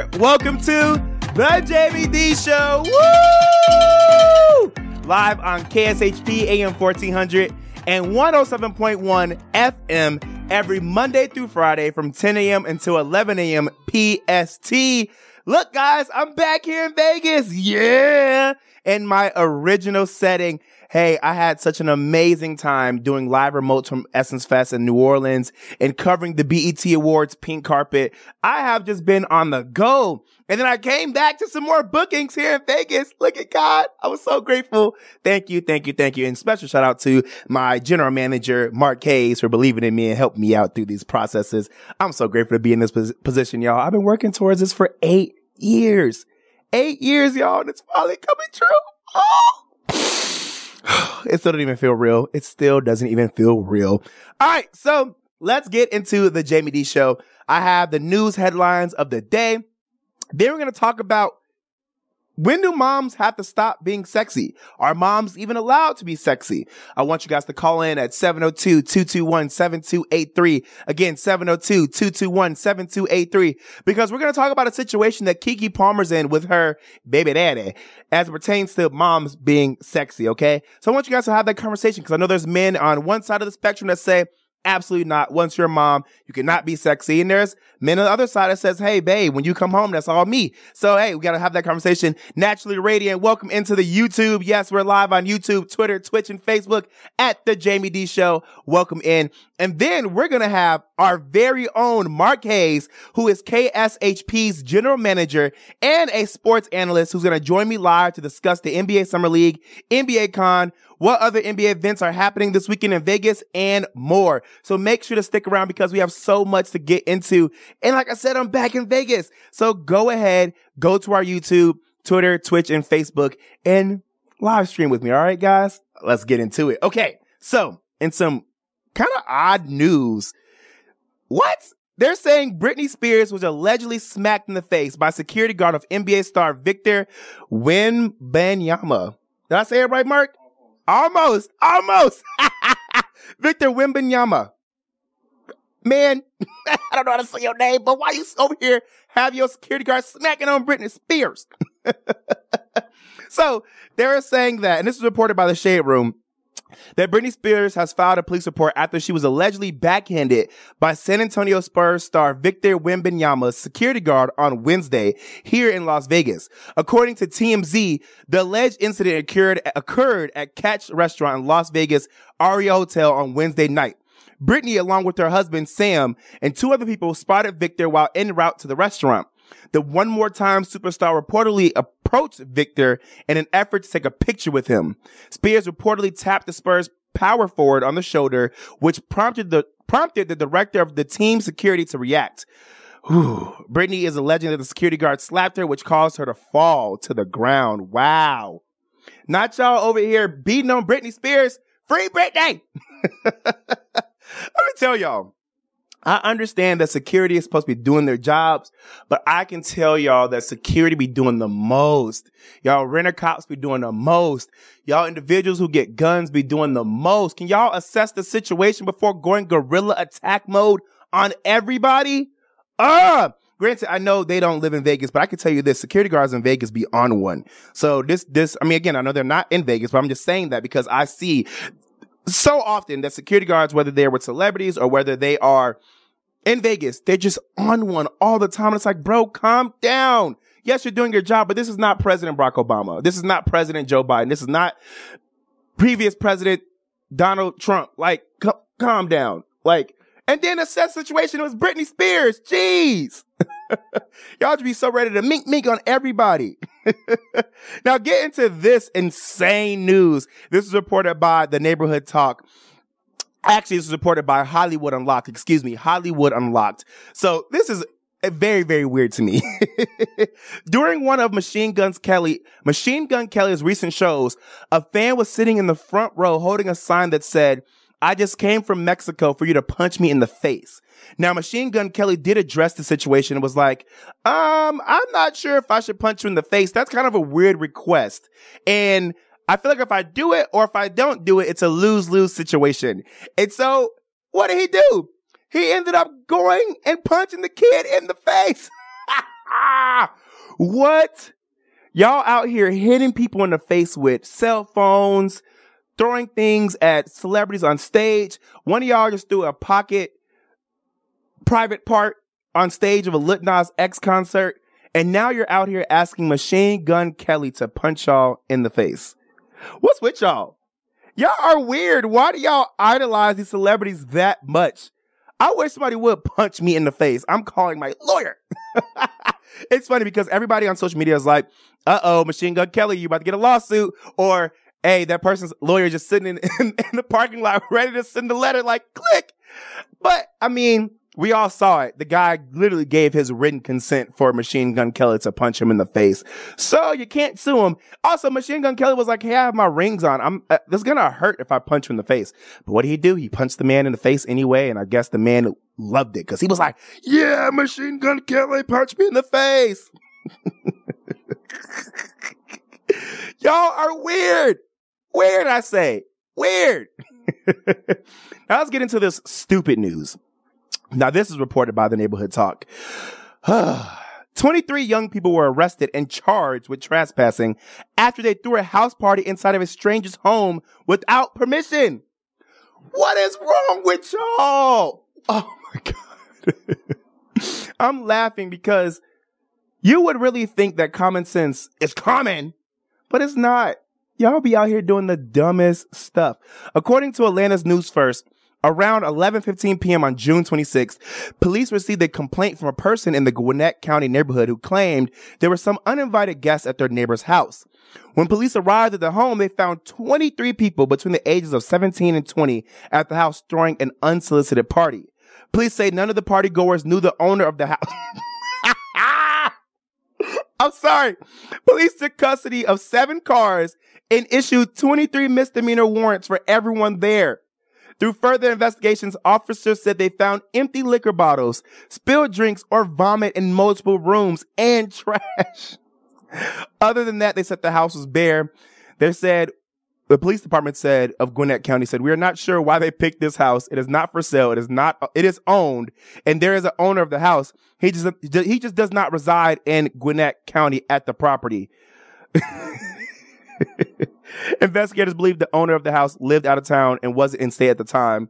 here. Welcome to The Jaime Dee Show. Woo! Live on KSHP AM 1400 and 107.1 FM every Monday through Friday from 10 a.m. until 11 a.m. PST. Look, guys, I'm back here in Vegas. Yeah! In my original setting. Hey, I had such an amazing time doing live remotes from Essence Fest in New Orleans and covering the BET Awards pink carpet. I have just been on the go. And then I came back to some more bookings here in Vegas. Look at God. I was so grateful. Thank you, thank you, thank you. And special shout out to my general manager, Mark Hayes, for believing in me and helping me out through these processes. I'm so grateful to be in this position, y'all. I've been working towards this for 8 years. 8 years, y'all, and it's finally coming true. Oh! It still doesn't even feel real. It still doesn't even feel real. All right, so let's get into the Jaime Dee Show. I have the news headlines of the day. Then we're going to talk about, when do moms have to stop being sexy? Are moms even allowed to be sexy? I want you guys to call in at 702-221-7283. Again, 702-221-7283. Because we're going to talk about a situation that Keke Palmer's in with her baby daddy as it pertains to moms being sexy, okay? So I want you guys to have that conversation because I know there's men on one side of the spectrum that say, absolutely not. Once you're a mom, you cannot be sexy. And there's men on the other side that says, hey, babe, when you come home, that's all me. So, hey, we got to have that conversation. Naturally Radiant, welcome into the YouTube. Yes, we're live on YouTube, Twitter, Twitch, and Facebook at The Jaime Dee Show. Welcome in. And then we're going to have our very own Mark Hayes, who is KSHP's general manager and a sports analyst, who's going to join me live to discuss the NBA Summer League, NBA Con, what other NBA events are happening this weekend in Vegas, and more. So make sure to stick around because we have so much to get into. And like I said, I'm back in Vegas. So go ahead, go to our YouTube, Twitter, Twitch, and Facebook, and live stream with me. All right, guys? Let's get into it. Okay, so in some kind of odd news, what? They're saying Britney Spears was allegedly smacked in the face by security guard of NBA star Victor Wembanyama. Did I say it right, Mark? Almost. Victor Wembanyama. Man, I don't know how to say your name, but why you over here have your security guard smacking on Britney Spears? So they're saying that, and this was reported by The Shade Room, that Britney Spears has filed a police report after she was allegedly backhanded by San Antonio Spurs star Victor Wembanyama's security guard on Wednesday here in Las Vegas. According to TMZ, the alleged incident occurred at Catch Restaurant in Las Vegas Aria Hotel on Wednesday night. Britney, along with her husband Sam and two other people, spotted Victor while en route to the restaurant. The One More Time superstar reportedly approached Victor in an effort to take a picture with him. Spears reportedly tapped the Spurs power forward on the shoulder, which prompted the director of the team's security to react. Whew. Britney is alleging that the security guard slapped her, which caused her to fall to the ground. Wow. Not y'all over here beating on Britney Spears. Free Britney! Let me tell y'all. I understand that security is supposed to be doing their jobs, but I can tell y'all that security be doing the most. Y'all renter cops be doing the most. Y'all individuals who get guns be doing the most. Can y'all assess the situation before going guerrilla attack mode on everybody? Granted, I know they don't live in Vegas, but I can tell you this, security guards in Vegas be on one. So this, I mean, again, I know they're not in Vegas, but I'm just saying that because I see so often that security guards, whether they're with celebrities or whether they are in Vegas, they're just on one all the time. And it's like, bro, calm down. Yes, you're doing your job, but this is not President Barack Obama. This is not President Joe Biden. This is not previous President Donald Trump. Like, calm down. Like, and then a set situation was Britney Spears. Jeez. Y'all should be so ready to mink on everybody. Now get into this insane news. This is reported by the Neighborhood Talk. Actually, this is reported by Hollywood Unlocked. Excuse me, Hollywood Unlocked. So this is very, very weird to me. During one of Machine Gun Kelly's recent shows, a fan was sitting in the front row holding a sign that said, "I just came from Mexico for you to punch me in the face." Now, Machine Gun Kelly did address the situation and was like, I'm not sure if I should punch you in the face. That's kind of a weird request. And I feel like if I do it or if I don't do it, it's a lose-lose situation. And so what did he do? He ended up going and punching the kid in the face. Ah, what? Y'all out here hitting people in the face with cell phones, throwing things at celebrities on stage. One of y'all just threw a pocket private part on stage of a Lil Nas X concert. And now you're out here asking Machine Gun Kelly to punch y'all in the face. What's with y'all? Y'all are weird. Why do y'all idolize these celebrities that much? I wish somebody would punch me in the face. I'm calling my lawyer. It's funny because everybody on social media is like, uh-oh, Machine Gun Kelly, you about to get a lawsuit. Or, hey, that person's lawyer just sitting in the parking lot ready to send a letter like, click. But, I mean, we all saw it. The guy literally gave his written consent for Machine Gun Kelly to punch him in the face. So you can't sue him. Also, Machine Gun Kelly was like, hey, I have my rings on. This is going to hurt if I punch him in the face. But what did he do? He punched the man in the face anyway. And I guess the man loved it because he was like, yeah, Machine Gun Kelly punched me in the face. Y'all are weird. Weird, I say. Weird. Now let's get into this stupid news. Now, this is reported by the Neighborhood Talk. 23 young people were arrested and charged with trespassing after they threw a house party inside of a stranger's home without permission. What is wrong with y'all? Oh, my God. I'm laughing because you would really think that common sense is common, but it's not. Y'all be out here doing the dumbest stuff. According to Atlanta's News First, around 11:15 p.m. on June 26th, police received a complaint from a person in the Gwinnett County neighborhood who claimed there were some uninvited guests at their neighbor's house. When police arrived at the home, they found 23 people between the ages of 17 and 20 at the house throwing an unsolicited party. Police say none of the party goers knew the owner of the house. I'm sorry. Police took custody of 7 cars and issued 23 misdemeanor warrants for everyone there. Through further investigations, officers said they found empty liquor bottles, spilled drinks, or vomit in multiple rooms and trash. Other than that, they said the house was bare. They said, the police department said of Gwinnett County said, we are not sure why they picked this house. It is not for sale. It is not. It is owned, and there is an owner of the house. He just does not reside in Gwinnett County at the property. Investigators believe the owner of the house lived out of town and wasn't in state at the time.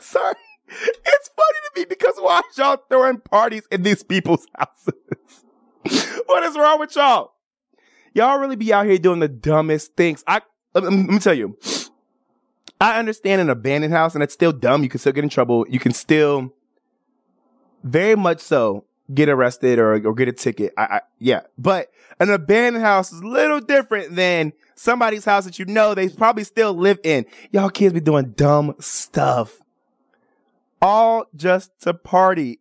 Sorry. It's funny to me because why is y'all throwing parties in these people's houses? What is wrong with y'all? Y'all really be out here doing the dumbest things. Let me tell you. I understand an abandoned house and it's still dumb. You can still get in trouble. You can still very much so get arrested or get a ticket. Yeah. But an abandoned house is a little different than somebody's house that you know they probably still live in. Y'all kids be doing dumb stuff. All just to party.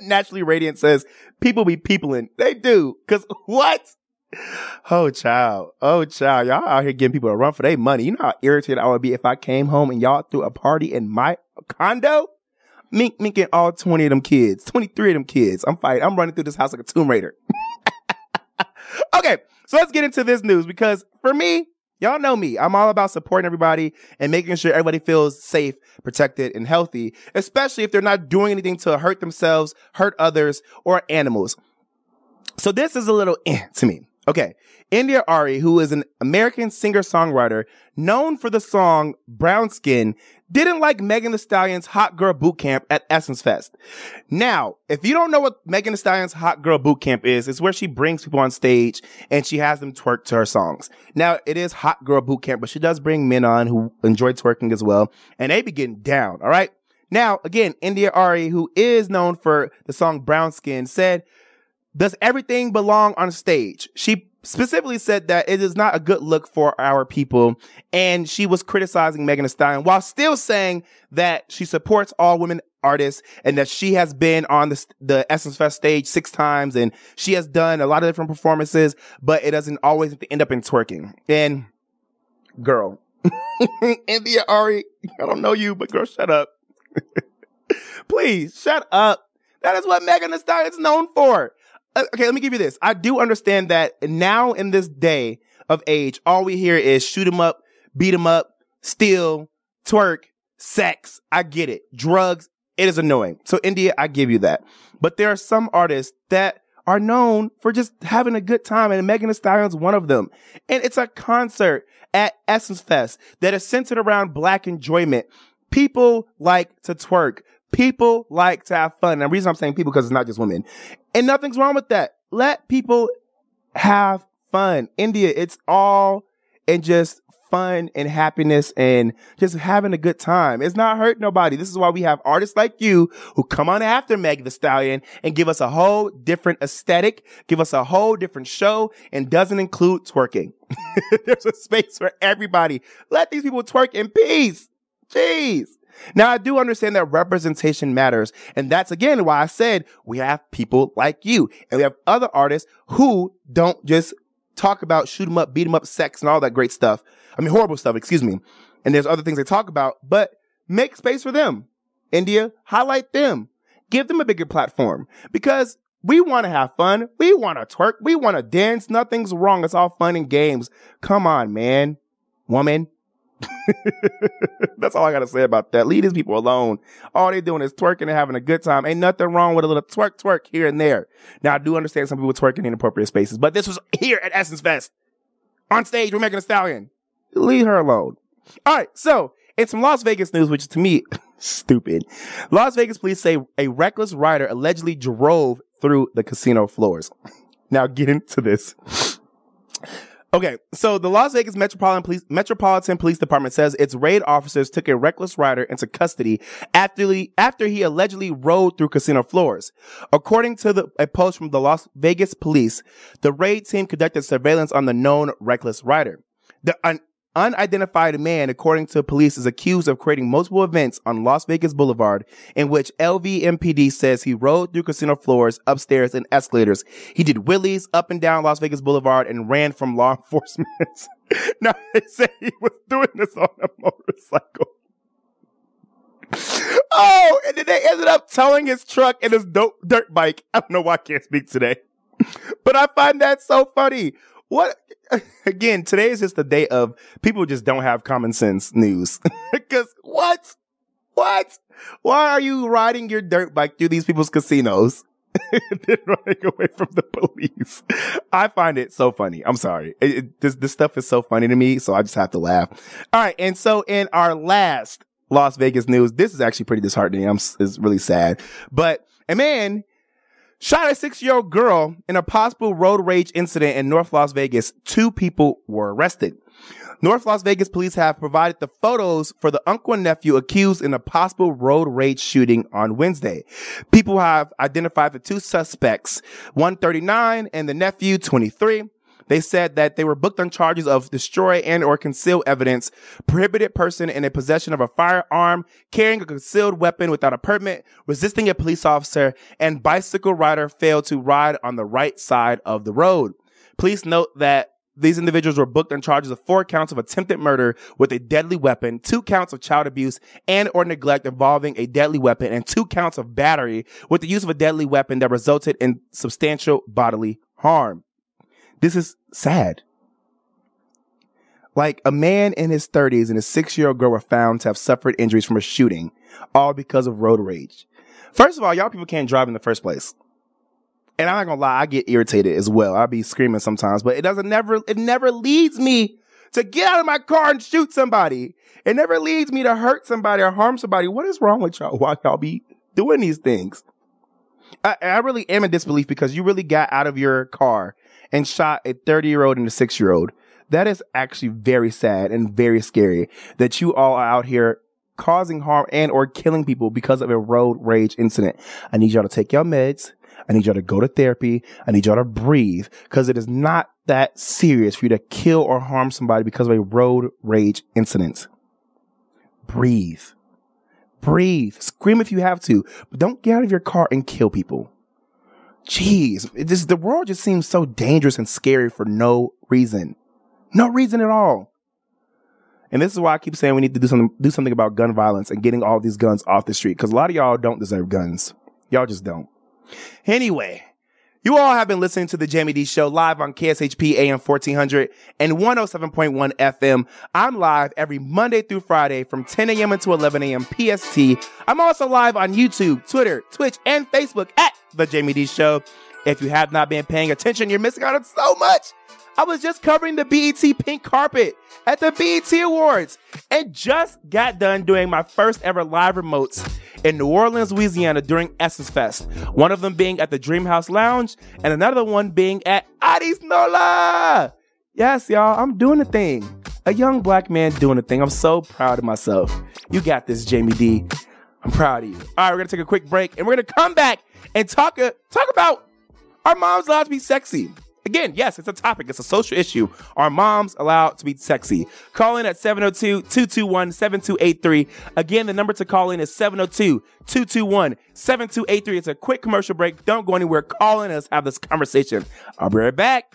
Naturally Radiant says, people be peopling. They do. Cause what? Oh, child. Oh, child. Y'all out here giving people a run for their money. You know how irritated I would be if I came home and y'all threw a party in my condo? Minking all 20 of them kids, 23 of them kids. I'm fighting. I'm running through this house like a Tomb Raider. Okay, so let's get into this news because for me, y'all know me. I'm all about supporting everybody and making sure everybody feels safe, protected, and healthy, especially if they're not doing anything to hurt themselves, hurt others, or animals. So this is a little to me. Okay, India.Arie, who is an American singer-songwriter known for the song Brown Skin, didn't like Megan Thee Stallion's Hot Girl Boot Camp at Essence Fest. Now, if you don't know what Megan Thee Stallion's Hot Girl Boot Camp is, it's where she brings people on stage and she has them twerk to her songs. Now, it is Hot Girl Boot Camp, but she does bring men on who enjoy twerking as well, and they be getting down, all right? Now, again, India.Arie, who is known for the song Brown Skin, said, does everything belong on stage? She specifically said that it is not a good look for our people. And she was criticizing Megan Thee Stallion while still saying that she supports all women artists and that she has been on the Essence Fest stage 6 times and she has done a lot of different performances, but it doesn't always end up in twerking. And girl, India.Arie, I don't know you, but girl, shut up. Please shut up. That is what Megan Thee Stallion is known for. Okay, let me give you this. I do understand that now in this day of age, all we hear is shoot 'em up, beat 'em up, steal, twerk, sex. I get it. Drugs, It is annoying. So India, I give you that. But there are some artists that are known for just having a good time, and Megan Thee Stallion's one of them. And it's a concert at Essence Fest that is centered around Black enjoyment. People like to twerk. People like to have fun. And the reason I'm saying people, because it's not just women. And nothing's wrong with that. Let people have fun. India, it's all and just fun and happiness and just having a good time. It's not hurting nobody. This is why we have artists like you who come on after Megan Thee Stallion and give us a whole different aesthetic, give us a whole different show, and doesn't include twerking. There's a space for everybody. Let these people twerk in peace. Jeez. Now, I do understand that representation matters. And that's, again, why I said we have people like you. And we have other artists who don't just talk about shoot 'em up, beat 'em up, sex, and all that great stuff. I mean, horrible stuff, excuse me. And there's other things they talk about. But make space for them. India, highlight them. Give them a bigger platform. Because we want to have fun. We want to twerk. We want to dance. Nothing's wrong. It's all fun and games. Come on, man. Woman. That's all I gotta say about that. Leave these people alone. All they're doing is twerking and having a good time. Ain't nothing wrong with a little twerk here and there. Now, I do understand some people twerking in inappropriate spaces, but this was here at Essence Fest on stage with Megan Thee Stallion. Leave her alone. All right, so it's some Las Vegas news, which to me stupid. Las Vegas police say a reckless rider allegedly drove through the casino floors. Now get into this. Okay, so the Las Vegas Metropolitan Police Department says its raid officers took a reckless rider into custody after he allegedly rode through casino floors. According to a post from the Las Vegas police, the raid team conducted surveillance on the known reckless rider. The unidentified man, according to police, is accused of creating multiple events on Las Vegas Boulevard in which LVMPD says he rode through casino floors, upstairs, and escalators. He did wheelies up and down Las Vegas Boulevard and ran from law enforcement. Now, they say he was doing this on a motorcycle. Oh, and then they ended up towing his truck and his dirt bike. I don't know why I can't speak today. But I find that so funny. What? Again, today is just the day of people just don't have common sense news. Because what? Why are you riding your dirt bike through these people's casinos and then running away from the police? I find it so funny. I'm sorry. This stuff is so funny to me, so I just have to laugh. All right. And so in our last Las Vegas news, this is actually pretty disheartening. It's really sad. But a man shot a 6-year-old girl in a possible road rage incident in North Las Vegas. 2 people were arrested. North Las Vegas police have provided the photos for the uncle and nephew accused in a possible road rage shooting on Wednesday. People have identified the 2 suspects, 139 and the nephew, 23. They said that they were booked on charges of destroy and or conceal evidence, prohibited person in a possession of a firearm, carrying a concealed weapon without a permit, resisting a police officer, and bicycle rider failed to ride on the right side of the road. Police note that these individuals were booked on charges of 4 counts of attempted murder with a deadly weapon, 2 counts of child abuse and or neglect involving a deadly weapon, and 2 counts of battery with the use of a deadly weapon that resulted in substantial bodily harm. This is sad. Like, a man in his 30s and a 6-year-old girl were found to have suffered injuries from a shooting, all because of road rage. First of all, y'all people can't drive in the first place. And I'm not gonna lie, I get irritated as well. I'll be screaming sometimes, but it never leads me to get out of my car and shoot somebody. It never leads me to hurt somebody or harm somebody. What is wrong with y'all? Why y'all be doing these things? I really am in disbelief, because you really got out of your car and shot a 30-year-old and a 6-year-old. That is actually very sad and very scary that you all are out here causing harm and or killing people because of a road rage incident. I need y'all to take your meds. I need y'all to go to therapy. I need y'all to breathe, because it is not that serious for you to kill or harm somebody because of a road rage incident. Breathe. Breathe. Scream if you have to, but don't get out of your car and kill people. Jeez, the world just seems so dangerous and scary for no reason. No reason at all. And this is why I keep saying we need to do something about gun violence and getting all these guns off the street, because a lot of y'all don't deserve guns. Y'all just don't. Anyway, You all have been listening to The Jaime Dee Show live on KSHP AM 1400 and 107.1 FM. I'm live every Monday through Friday from 10 a.m. until 11 a.m. PST. I'm also live on YouTube, Twitter, Twitch, and Facebook at The Jaime Dee Show. If you have not been paying attention, you're missing out on so much. I was just covering the BET pink carpet at the BET Awards and just got done doing my first ever live remotes in New Orleans, Louisiana during Essence Fest. One of them being at the Dreamhouse Lounge and another one being at Addis Nola. Yes, y'all, I'm doing a thing. A young black man doing a thing. I'm so proud of myself. You got this, Jaime Dee. I'm proud of you. All right, we're going to take a quick break and we're going to come back and talk about our moms allowed to be sexy. Again, yes, it's a topic. It's a social issue. Are moms allowed to be sexy? Call in at 702-221-7283. Again, the number to call in is 702-221-7283. It's a quick commercial break. Don't go anywhere. Call in. Let's have this conversation. I'll be right back.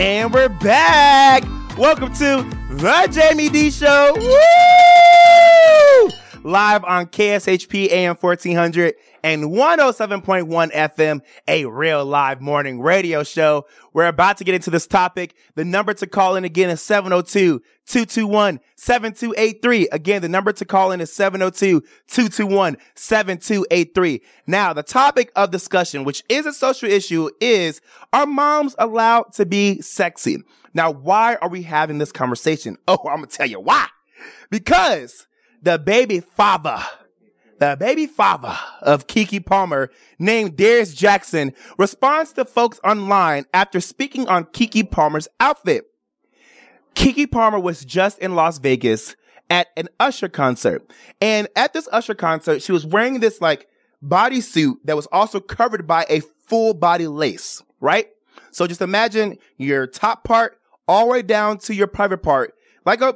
And we're back. Welcome to The Jaime Dee Show. Woo! Live on KSHP AM 1400 and 107.1 FM, a real live morning radio show. We're about to get into this topic. The number to call in again is 702-221-7283. Again, the number to call in is 702-221-7283. Now, the topic of discussion, which is a social issue, is are moms allowed to be sexy? Now, why are we having this conversation? Oh, I'm going to tell you why. Because the baby father of Keke Palmer, named Darius Jackson, responds to folks online after speaking on Keke Palmer's outfit. Keke Palmer was just in Las Vegas at an Usher concert. And at this Usher concert, she was wearing this like bodysuit that was also covered by a full body lace, right? So just imagine your top part all the way down to your private part. Like a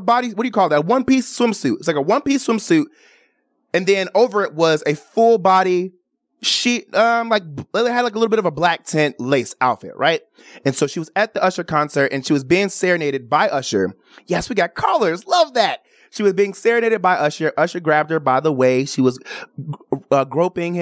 body, what do you call that? One-piece swimsuit. It's like a one-piece swimsuit. And then over it was a full body sheet, it had like a little bit of a black tint lace outfit, right? And so she was at the Usher concert and she was being serenaded by Usher. Yes, we got callers. Love that. She was being serenaded by Usher. Usher grabbed her by the way. She was grabbing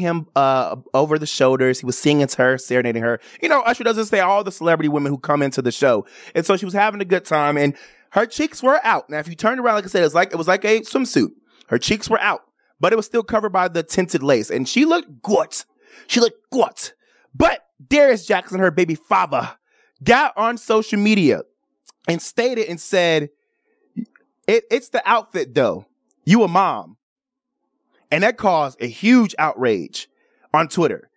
him over the shoulders. He was singing to her, serenading her. You know, Usher doesn't say all the celebrity women who come into the show. And so she was having a good time and her cheeks were out. Now, if you turned around, like I said, it was like a swimsuit. Her cheeks were out, but it was still covered by the tinted lace. And she looked good. But Darius Jackson, her baby father, got on social media and stated and said, it's the outfit though. You a mom. And that caused a huge outrage on Twitter.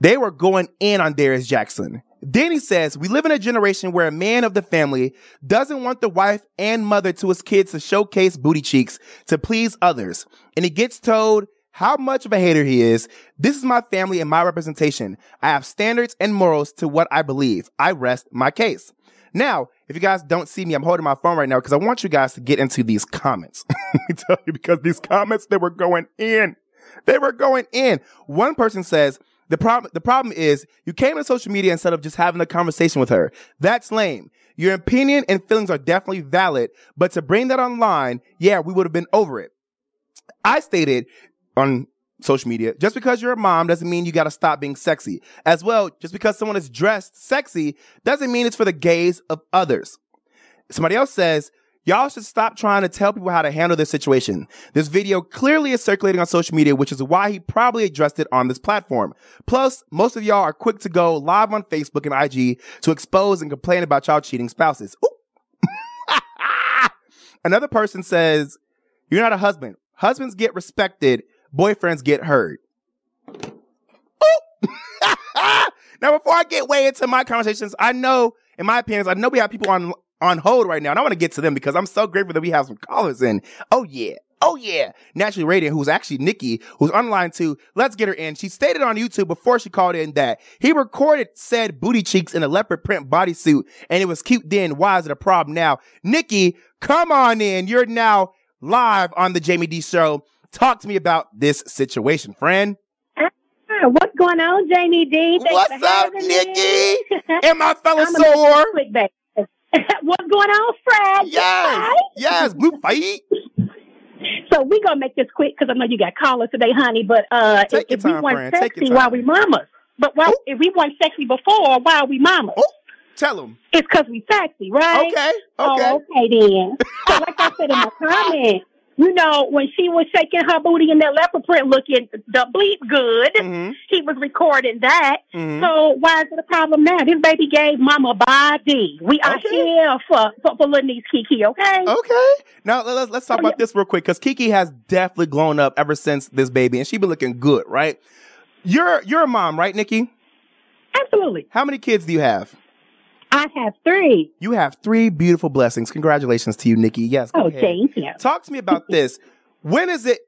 They were going in on Darius Jackson. Then he says, we live in a generation where a man of the family doesn't want the wife and mother to his kids to showcase booty cheeks to please others. And he gets told how much of a hater he is. This is my family and my representation. I have standards and morals to what I believe. I rest my case. Now, if you guys don't see me, I'm holding my phone right now because I want you guys to get into these comments. Let me tell you, because these comments, they were going in. They were going in. One person says, the problem is you came to social media instead of just having a conversation with her. That's lame. Your opinion and feelings are definitely valid, but to bring that online, yeah, we would have been over it. I stated on social media, just because you're a mom doesn't mean you got to stop being sexy. As well, just because someone is dressed sexy doesn't mean it's for the gaze of others. Somebody else says, y'all should stop trying to tell people how to handle their situation. This video clearly is circulating on social media, which is why he probably addressed it on this platform. Plus, most of y'all are quick to go live on Facebook and IG to expose and complain about y'all cheating spouses. Another person says, you're not a husband. Husbands get respected. Boyfriends get heard. Now, before I get way into my conversations, I know, in my opinions, I know we have people on hold right now, and I want to get to them because I'm so grateful that we have some callers in. Oh, yeah. Oh, yeah. Naturally Radiant, who's actually Nikki, who's online too. Let's get her in. She stated on YouTube before she called in that he recorded said booty cheeks in a leopard print bodysuit, and it was cute then. Why is it a problem now? Nikki, come on in. You're now live on the Jaime Dee Show. Talk to me about this situation, friend. What's going on, Jaime Dee? What's up, Nikki? And my fellow sore. What's going on, Fred? Yes, yes, blue fight. So we gonna make this quick because I know you got callers today, honey. But if we weren't sexy, why we mamas? But why, if we weren't sexy before, why are we mamas? Ooh. Tell them. It's because we sexy, right? Okay. Okay. Oh, okay then. So like I said in my comment. You know, when she was shaking her booty in that leopard print looking the bleep good, mm-hmm. He was recording that. Mm-hmm. So why is it a problem now? This baby gave mama body. We are here for little niece Keke, okay? Okay. Now, let's talk about this real quick, because Keke has definitely grown up ever since this baby, and she been looking good, right? You're a mom, right, Nikki? Absolutely. How many kids do you have? I have 3. You have 3 beautiful blessings. Congratulations to you, Nikki. Yes. Go ahead. Thank you. Talk to me about this. When is it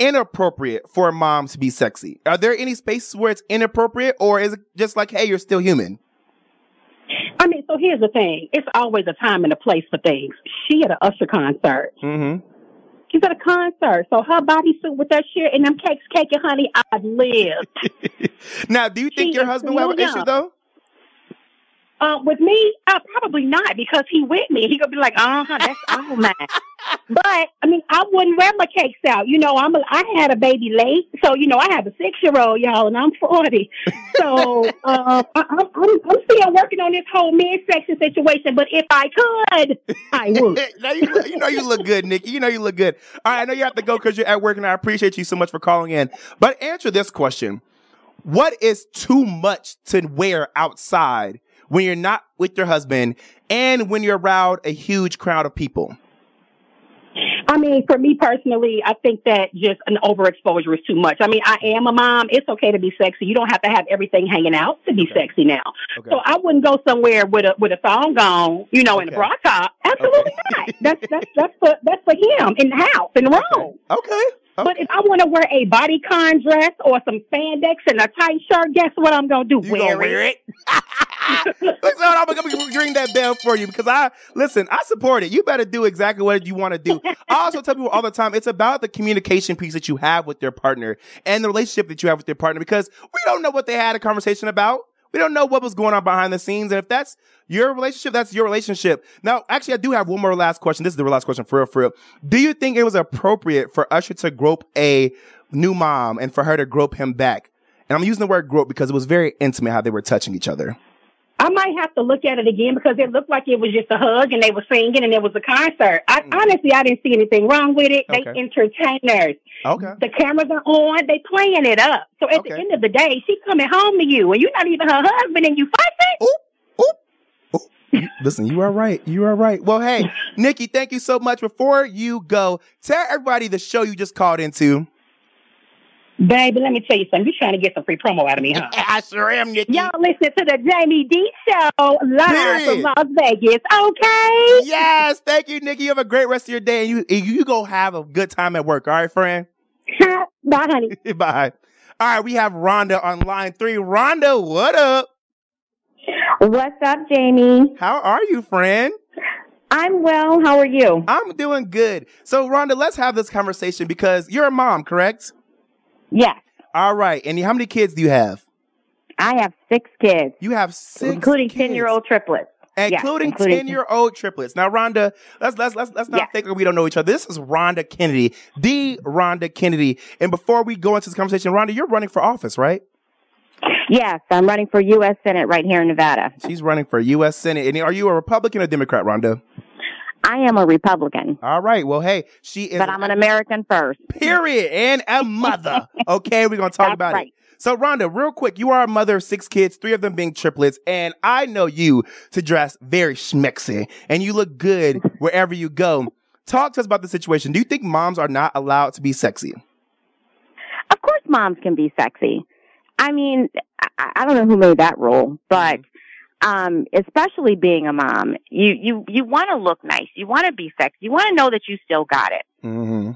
inappropriate for a mom to be sexy? Are there any spaces where it's inappropriate, or is it just like, hey, you're still human? I mean, so here's the thing. It's always a time and a place for things. She at an Usher concert. Mm-hmm. She's at a concert. So her bodysuit with that shit and them cakes, cake and honey, I've lived. Now, do you think your husband will have an issue, though? With me, probably not, because he with me. He gonna be like, that's all mine. But I mean, I wouldn't wear my cakes out. You know, I had a baby late, so you know, I have a 6-year-old, y'all, and I'm 40. So I'm still working on this whole men's sexy situation. But if I could, I would. Now you know you look good, Nikki. You know you look good. All right, I know you have to go because you're at work, and I appreciate you so much for calling in. But answer this question: what is too much to wear outside when you're not with your husband and when you're around a huge crowd of people? I mean, for me personally, I think that just an overexposure is too much. I mean, I am a mom. It's okay to be sexy. You don't have to have everything hanging out to be sexy now. Okay. So I wouldn't go somewhere with a thong on, you know, in a bra top. Absolutely not. That's for him in the house in Rome. Okay. Okay. But if I want to wear a bodycon dress or some spandex and a tight shirt, guess what I'm going to do? Wear it. Listen, I'm going to ring that bell for you because I support it. You better do exactly what you want to do. I also tell people all the time, it's about the communication piece that you have with your partner and the relationship that you have with your partner, because we don't know what they had a conversation about. We don't know what was going on behind the scenes. And if that's your relationship, that's your relationship. Now, actually, I do have one more last question. This is the last question for real. Do you think it was appropriate for Usher to grope a new mom and for her to grope him back? And I'm using the word grope because it was very intimate how they were touching each other. I might have to look at it again because it looked like it was just a hug and they were singing and it was a concert. Honestly, I didn't see anything wrong with it. Okay. They entertainers. Okay. The cameras are on. They playing it up. So at the end of the day, she coming home to you and you're not even her husband and you fighting. Oop, oop, oop. Listen, you are right. You are right. Well, hey, Nikki, thank you so much. Before you go, tell everybody the show you just called into. Baby, let me tell you something. You're trying to get some free promo out of me, huh? I sure am, Nikki. Y'all listening to the Jaime Dee Show live from Las Vegas, okay? Yes, thank you, Nikki. You have a great rest of your day, and you go have a good time at work, all right, friend? Bye, honey. Bye. All right, we have Rhonda on line 3. Rhonda, what up? What's up, Jaime? How are you, friend? I'm well. How are you? I'm doing good. So, Rhonda, let's have this conversation because you're a mom, correct? Yeah. All right. And how many kids do you have? I have 6 kids. You have 6 including kids. 10-year-old triplets. Including 10-year-old triplets. Now, Rhonda, let's not think we don't know each other. This is Rhonda Kennedy, the Rhonda Kennedy. And before we go into this conversation, Rhonda, you're running for office, right? Yes, I'm running for U.S. Senate right here in Nevada. She's running for U.S. Senate. And are you a Republican or Democrat, Rhonda? I am a Republican. All right. Well, hey, she is. But I'm an American first. Period. And a mother. Okay, we're going to talk about it. So, Rhonda, real quick, you are a mother of 6 kids, 3 of them being triplets, and I know you to dress very schmexy, and you look good wherever you go. Talk to us about the situation. Do you think moms are not allowed to be sexy? Of course moms can be sexy. I mean, I don't know who made that rule, but especially being a mom, you want to look nice. You want to be sexy. You want to know that you still got it. Mm-hmm.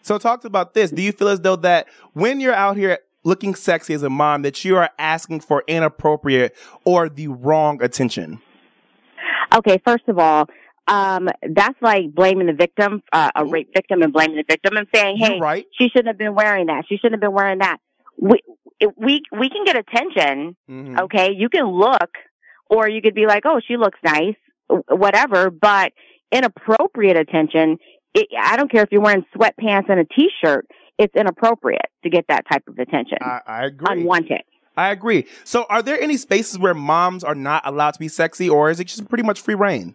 So talk about this. Do you feel as though that when you're out here looking sexy as a mom, that you are asking for inappropriate or the wrong attention? Okay, first of all, that's like blaming the victim, a rape victim, and blaming the victim and saying, hey, she shouldn't have been wearing that. She shouldn't have been wearing that. We can get attention, okay? You can look. Or you could be like, oh, she looks nice, whatever. But inappropriate attention, I don't care if you're wearing sweatpants and a T-shirt. It's inappropriate to get that type of attention. I agree. Unwanted. I agree. So are there any spaces where moms are not allowed to be sexy, or is it just pretty much free reign?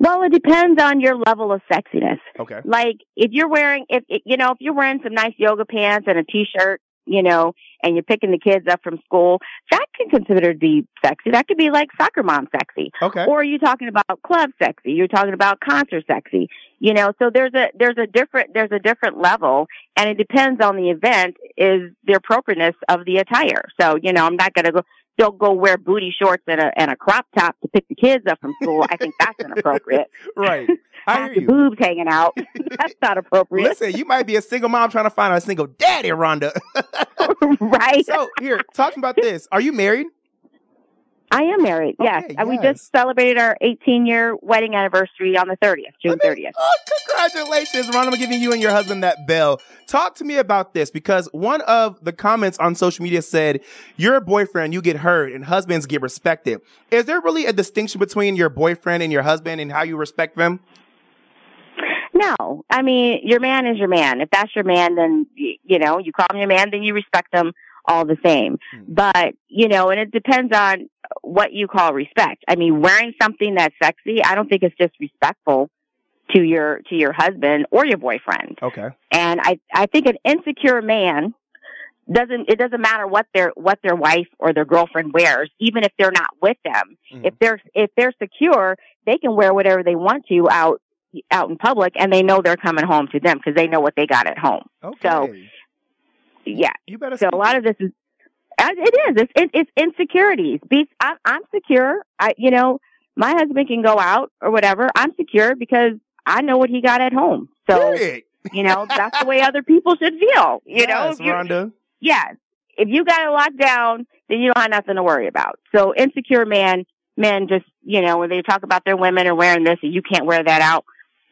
Well, it depends on your level of sexiness. Okay. Like if you're wearing some nice yoga pants and a T-shirt, you know, and you're picking the kids up from school, that can consider to be sexy. That could be like soccer mom sexy. Okay. Or you're talking about club sexy. You're talking about concert sexy. You know, so there's a different level, and it depends on the event is the appropriateness of the attire. So, you know, I'm not going to go wear booty shorts and a crop top to pick the kids up from school. I think that's inappropriate. Right. I hear you. Boobs hanging out. That's not appropriate. Listen, you might be a single mom trying to find a single daddy, Rhonda. Right. So here, talking about this. Are you married? I am married. Yes. Okay, yes. We just celebrated our 18-year wedding anniversary on the 30th, June 30th. Oh, congratulations, Rhonda. I'm giving you and your husband that bell. Talk to me about this, because one of the comments on social media said, your boyfriend, you get heard and husbands get respected. Is there really a distinction between your boyfriend and your husband and how you respect them? No. I mean, your man is your man. If that's your man, then, you know, you call him your man, then you respect him all the same. But, you know, and it depends on what you call respect. I mean, wearing something that's sexy, I don't think it's disrespectful to your husband or your boyfriend. Okay. And I think an insecure man doesn't matter what their wife or their girlfriend wears, even if they're not with them. Mm-hmm. If they're secure, they can wear whatever they want to out in public, and they know they're coming home to them because they know what they got at home. Okay. So yeah. You better so a lot of this is It's insecurities. I'm secure. My husband can go out or whatever. I'm secure because I know what he got at home. So, you know, that's the way other people should feel. You know, Rhonda. Yes. If you got it locked down, then you don't have nothing to worry about. So insecure men just, you know, when they talk about their women are wearing this and you can't wear that out.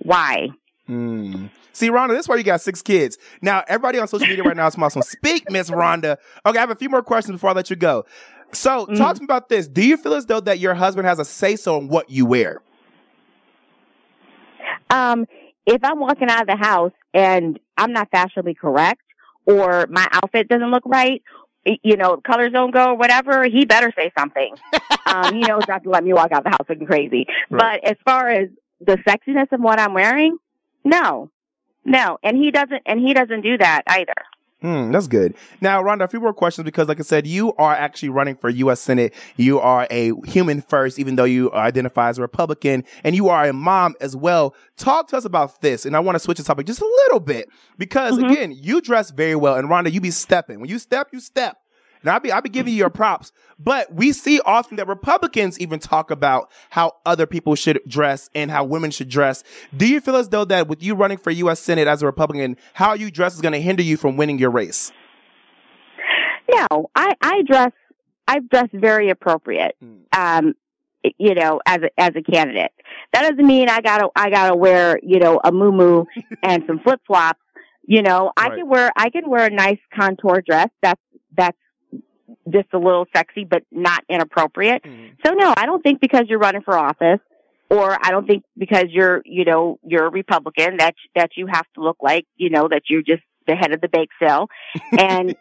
Why? See, Rhonda, that's why you got 6 kids. Now, everybody on social media right now is awesome. Speak, Miss Rhonda. Okay, I have a few more questions before I let you go. So, talk to me about this. Do you feel as though that your husband has a say-so on what you wear? If I'm walking out of the house and I'm not fashionably correct, or my outfit doesn't look right, you know, colors don't go, whatever, he better say something. He knows not to let me walk out of the house looking crazy. Right. But as far as the sexiness of what I'm wearing, no. And he doesn't do that either. That's good. Now, Rhonda, a few more questions because, like I said, you are actually running for U.S. Senate. You are a human first, even though you identify as a Republican, and you are a mom as well. Talk to us about this, and I want to switch the topic just a little bit because, again, you dress very well, and Rhonda, you be stepping. When you step, you step. And I'll be giving you your props, but we see often that Republicans even talk about how other people should dress and how women should dress. Do you feel as though that with you running for U.S. Senate as a Republican, how you dress is going to hinder you from winning your race? No, I've dressed very appropriate, you know, as a candidate. That doesn't mean I gotta wear, you know, a muumuu and some flip flops. You know, right. I can wear a nice contour dress. That's just a little sexy, but not inappropriate. So no, I don't think because you're running for office, or I don't think because you're a Republican that you have to look like, you know, that you're just the head of the bake sale and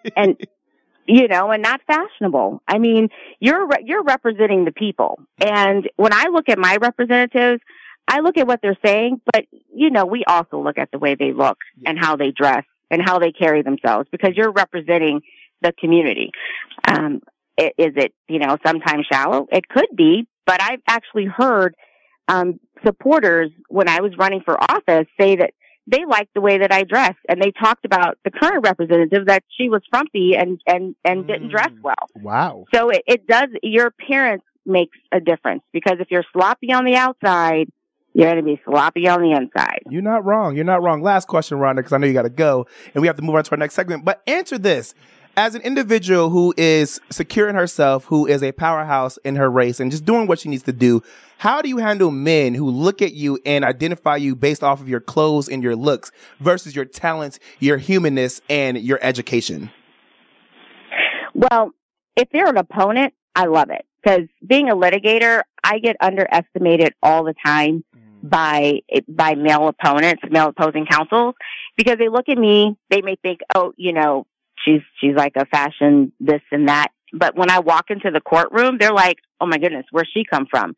you know, and not fashionable. I mean, you're representing the people. And when I look at my representatives, I look at what they're saying, but you know, we also look at the way they look and how they dress and how they carry themselves, because you're representing the community. Is it, you know, sometimes shallow? It could be, but I've actually heard supporters when I was running for office say that they liked the way that I dressed, and they talked about the current representative that she was frumpy and didn't dress well. Wow. So it does, your appearance makes a difference, because if you're sloppy on the outside, you're going to be sloppy on the inside. You're not wrong. You're not wrong. Last question, Rhonda, because I know you got to go, and we have to move on to our next segment, but answer this. As an individual who is secure in herself, who is a powerhouse in her race and just doing what she needs to do, how do you handle men who look at you and identify you based off of your clothes and your looks versus your talents, your humanness, and your education? Well, if they're an opponent, I love it, because being a litigator, I get underestimated all the time by male opponents, male opposing counsels, because they look at me, they may think, oh, you know, she's like a fashion this and that. But when I walk into the courtroom, they're like, oh my goodness, where'd she come from?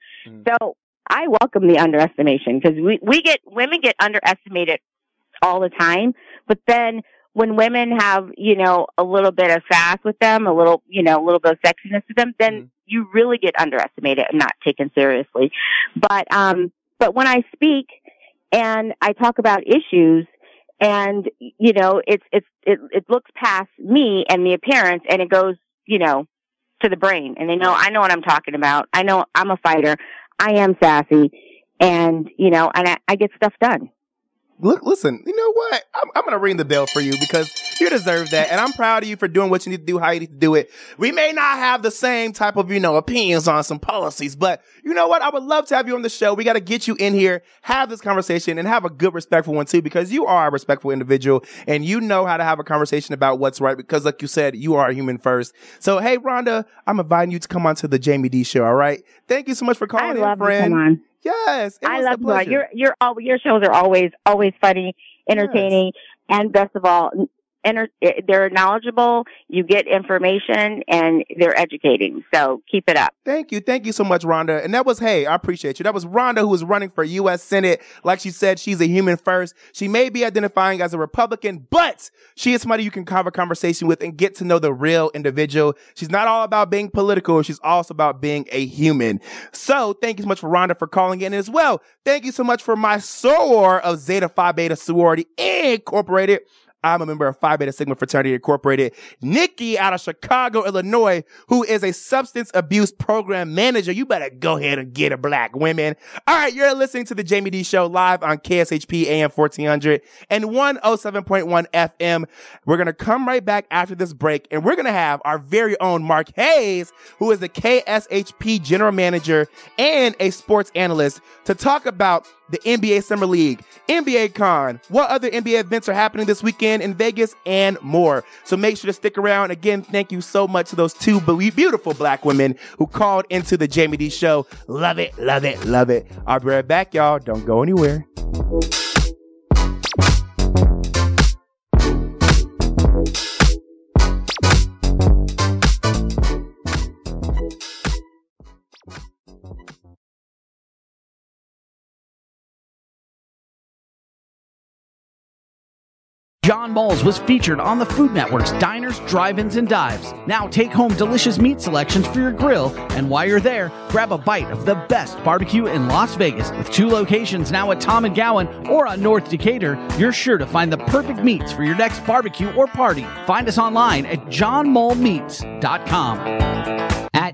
So I welcome the underestimation, because women get underestimated all the time. But then when women have, you know, a little bit of sass with them, a little bit of sexiness with them, then you really get underestimated and not taken seriously. But when I speak and I talk about issues, and, you know, it looks past me and the appearance, and it goes, you know, to the brain. And they know, I know what I'm talking about. I know I'm a fighter. I am sassy. And, you know, and I get stuff done. Look, listen, you know what? I'm going to ring the bell for you, because you deserve that. And I'm proud of you for doing what you need to do, how you need to do it. We may not have the same type of, you know, opinions on some policies, but you know what? I would love to have you on the show. We got to get you in here, have this conversation, and have a good, respectful one too, because you are a respectful individual and you know how to have a conversation about what's right, because like you said, you are a human first. So, hey, Rhonda, I'm inviting you to come on to the Jaime Dee Show, all right? Thank you so much for calling in, friend. Come on. Yes, I love you. Your shows are always funny, entertaining, and best of all, they're knowledgeable. You get information, and they're educating. So keep it up. Thank you so much, Rhonda. And that was, hey, I appreciate you. That was Rhonda, who was running for U.S. Senate. Like she said, she's a human first. She may be identifying as a Republican, but she is somebody you can have a conversation with and get to know the real individual. She's not all about being political. She's also about being a human. So thank you so much for Rhonda for calling in as well. Thank you so much for my soror of Zeta Phi Beta Sorority Incorporated. I'm a member of Phi Beta Sigma Fraternity Incorporated. Nikki out of Chicago, Illinois, who is a substance abuse program manager. You better go ahead and get a black woman. All right, you're listening to The Jaime Dee Show live on KSHP AM 1400 and 107.1 FM. We're going to come right back after this break, and we're going to have our very own Mark Hayes, who is the KSHP general manager and a sports analyst, to talk about the NBA Summer League, NBA Con, what other NBA events are happening this weekend in Vegas, and more. So make sure to stick around. Again, thank you so much to those two beautiful black women who called into the Jaime Dee Show. Love it, love it, love it. I'll be right back, y'all. Don't go anywhere. John Moles was featured on the Food Network's Diners, Drive-Ins, and Dives. Now take home delicious meat selections for your grill, and while you're there, grab a bite of the best barbecue in Las Vegas. With two locations now at Tom and Gowan or on North Decatur, you're sure to find the perfect meats for your next barbecue or party. Find us online at johnmolemeats.com. At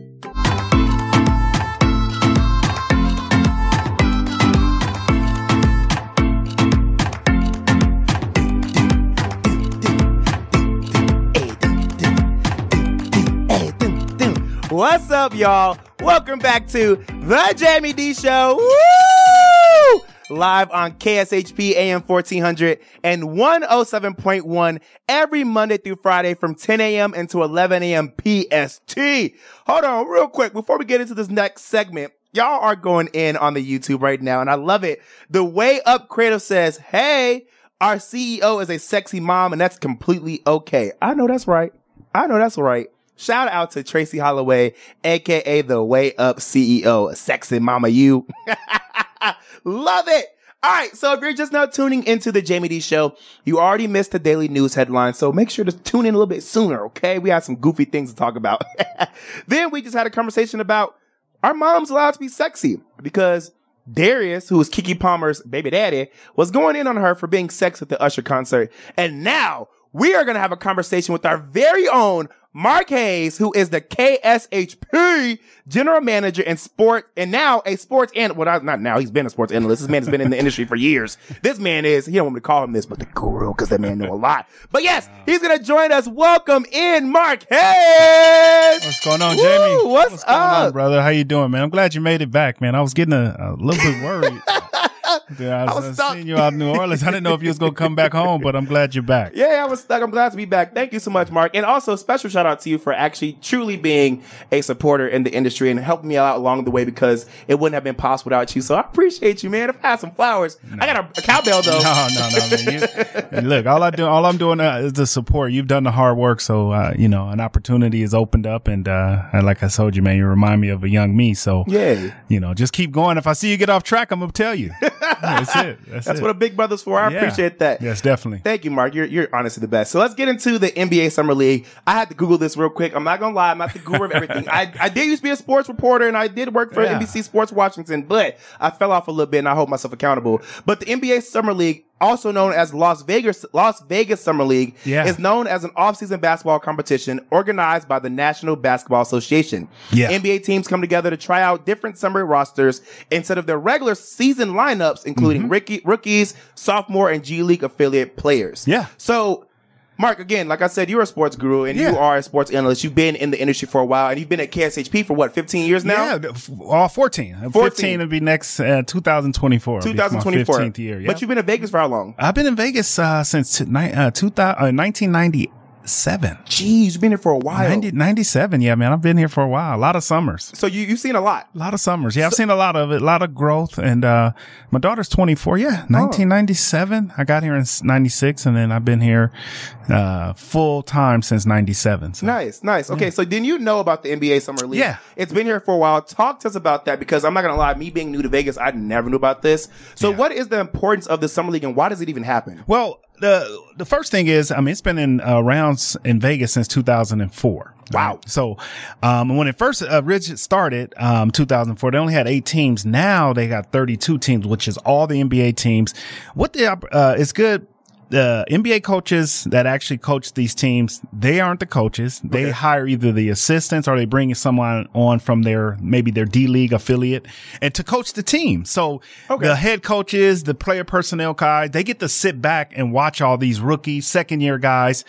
What's up, y'all? Welcome back to The Jaime Dee Show. Woo! Live on KSHP AM 1400 and 107.1 every Monday through Friday from 10 a.m. until 11 a.m. PST. Hold on real quick. Before we get into this next segment, y'all are going in on the YouTube right now, and I love it. The Way Up Creative says, hey, our CEO is a sexy mom, and that's completely okay. I know that's right. I know that's right. Shout out to Tracy Holloway, a.k.a. The Way Up CEO. Sexy mama, you. Love it. All right. So if you're just now tuning into the Jaime Dee Show, you already missed the daily news headline. So make sure to tune in a little bit sooner. Okay. We had some goofy things to talk about. Then we just had a conversation about our moms allowed to be sexy because Darius, who was Keke Palmer's baby daddy, was going in on her for being sexy at the Usher concert. And now we are going to have a conversation with our very own Mark Hayes, who is the KSHP general manager in sport, and now a sports analyst. Well, not now. He's been a sports analyst. This man has been in the industry for years. This man is, he don't want me to call him this, but the guru, because that man know a lot. But yes, he's going to join us. Welcome in Mark Hayes. What's going on, Jaime? What's going on, brother? How you doing, man? I'm glad you made it back, man. I was getting a little bit worried. Dude, I was seeing you out in New Orleans. I didn't know if you was going to come back home, but I'm glad you're back. Yeah, I was stuck. I'm glad to be back. Thank you so much, Mark. And also, special shout out to you for actually truly being a supporter in the industry and helping me out along the way, because it wouldn't have been possible without you. So I appreciate you, man. I've had some flowers. No. I got a cowbell, though. No, man. Look, all I'm doing is the support. You've done the hard work. So, an opportunity is opened up. And like I told you, man, you remind me of a young me. So, yeah, just keep going. If I see you get off track, I'm going to tell you. That's it. That's it. What a big brother's for. I appreciate that. Yes, definitely. Thank you, Mark. You're honestly the best. So let's get into the NBA Summer League. I had to Google this real quick. I'm not going to lie. I'm not the guru of everything. I did used to be a sports reporter, and I did work for NBC Sports Washington, but I fell off a little bit, and I hold myself accountable. But the NBA Summer League, also known as Las Vegas Summer League, is known as an off-season basketball competition organized by the National Basketball Association. Yeah. NBA teams come together to try out different summer rosters instead of their regular season lineups, including rookies, sophomore, and G League affiliate players. Yeah. So Mark, again, like I said, you're a sports guru and you are a sports analyst. You've been in the industry for a while and you've been at KSHP for what, 15 years now? Yeah, 14. 15 will be next 2024. 2024. 15th year, yeah. But you've been in Vegas for how long? I've been in Vegas since 1998. Seven. Jeez, you've been here for a while. 97, yeah, man. I've been here for a while. A lot of summers. So you've seen a lot. A lot of summers. Yeah, I've seen a lot of it. A lot of growth. And my daughter's 24. Yeah, 1997. I got here in 96, and then I've been here full time since 97. So. Nice, nice. Okay, so didn't you know about the NBA Summer League? Yeah. It's been here for a while. Talk to us about that, because I'm not going to lie, me being new to Vegas, I never knew about this. So what is the importance of the Summer League, and why does it even happen? Well, the first thing is, I mean, it's been in rounds in Vegas since 2004. Wow. So, when it first started, 2004, they only had 8 teams. Now they got 32 teams, which is all the NBA teams. What they, it's good. The NBA coaches that actually coach these teams, they aren't the coaches. They hire either the assistants or they bring someone on from their, maybe their D League affiliate, and to coach the team. So the head coaches, the player personnel guys, they get to sit back and watch all these rookie second year guys.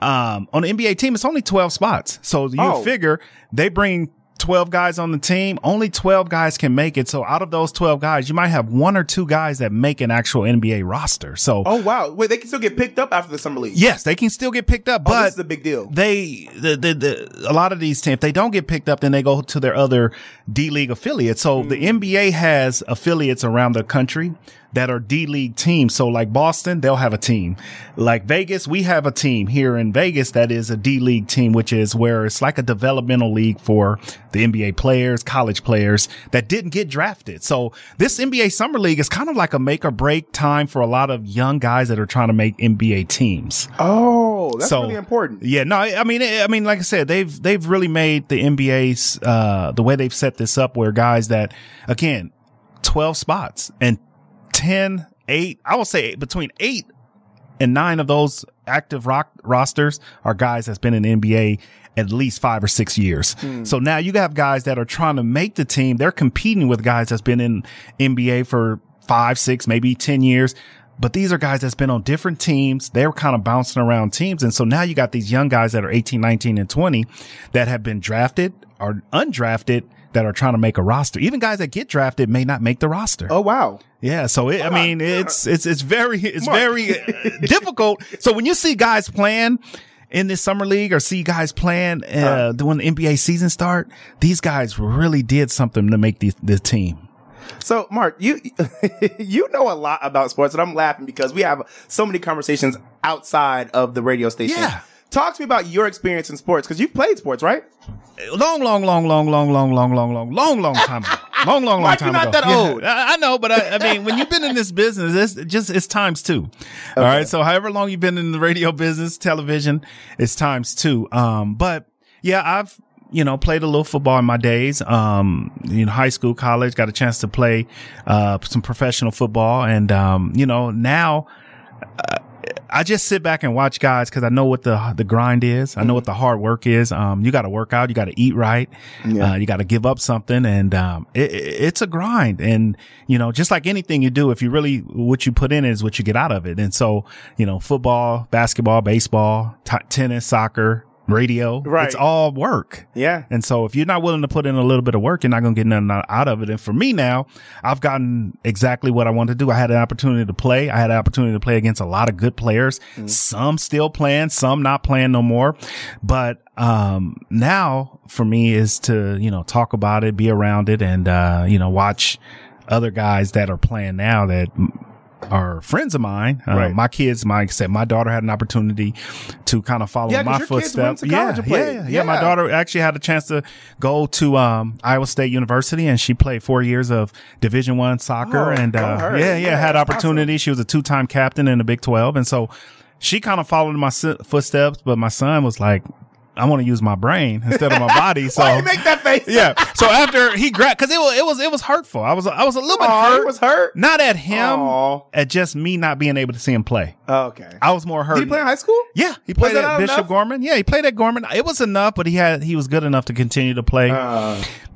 On the NBA team, it's only 12 spots. So you figure they bring 12 guys on the team, only 12 guys can make it. So out of those 12 guys, you might have 1 or 2 guys that make an actual NBA roster. So wait, they can still get picked up after the Summer League? Yes, they can still get picked up, but this is a big deal. They a lot of these teams, if they don't get picked up, then they go to their other D League affiliates. So the NBA has affiliates around the country that are D League teams. So like Boston, they'll have a team. Like Vegas, we have a team here in Vegas that is a D League team, which is where it's like a developmental league for the NBA players, college players that didn't get drafted. So this NBA Summer League is kind of like a make or break time for a lot of young guys that are trying to make NBA teams. Oh, that's really important. Yeah, no, I mean, like I said, they've really made the NBA's, the way they've set this up, where guys that, again, 12 spots and 10, 8, I would say between 8 and 9 of those active rosters are guys that's been in the NBA at least 5 or 6 years. So now you have guys that are trying to make the team. They're competing with guys that's been in NBA for 5, 6, maybe 10 years. But these are guys that's been on different teams. They're kind of bouncing around teams. And so now you got these young guys that are 18, 19, and 20 that have been drafted or undrafted that are trying to make a roster. Even guys that get drafted may not make the roster. Oh, wow. Yeah. So I mean, it's very, very difficult. So when you see guys playing in this Summer League, or see guys playing when the NBA season start, these guys really did something to make the team. So, Mark, you know a lot about sports, and I'm laughing because we have so many conversations outside of the radio station. Yeah. Talk to me about your experience in sports, because you've played sports, right? Long time ago. Long time ago. You're not that old. I know, but I mean, when you've been in this business, it's times two. Okay. All right. So however long you've been in the radio business, television, it's times two. But yeah, I've, played a little football in my days. High school, college, got a chance to play, some professional football. And, now, I just sit back and watch guys, because I know what the grind is. I know what the hard work is. You got to work out. You got to eat right. Yeah. You got to give up something. And it's a grind. And, just like anything you do, if you really, what you put in is what you get out of it. And so, football, basketball, baseball, tennis, soccer, radio, right? It's all work. Yeah. And so if you're not willing to put in a little bit of work, you're not going to get nothing out of it. And for me now, I've gotten exactly what I wanted to do. I had an opportunity to play. I had an opportunity to play against a lot of good players. Some still playing, some not playing no more. But now for me is to, talk about it, be around it, and watch other guys that are playing now that are friends of mine. Right. My kids, my daughter had an opportunity to kind of follow my footsteps. My daughter actually had a chance to go to Iowa State University, and she played 4 years of Division I soccer, and had opportunity. Awesome. She was a 2-time captain in the Big 12, and so she kind of followed my footsteps. But my son was like, I want to use my brain instead of my body. So why you make that face? Yeah. So after he grabbed, because it was hurtful. I was a little bit hurt. It was hurt. Not at him, at just me not being able to see him play. Oh, okay. I was more hurt. Did he play in high school? Yeah. He played at Bishop Gorman. Yeah. He played at Gorman. It was enough, but he was good enough to continue to play.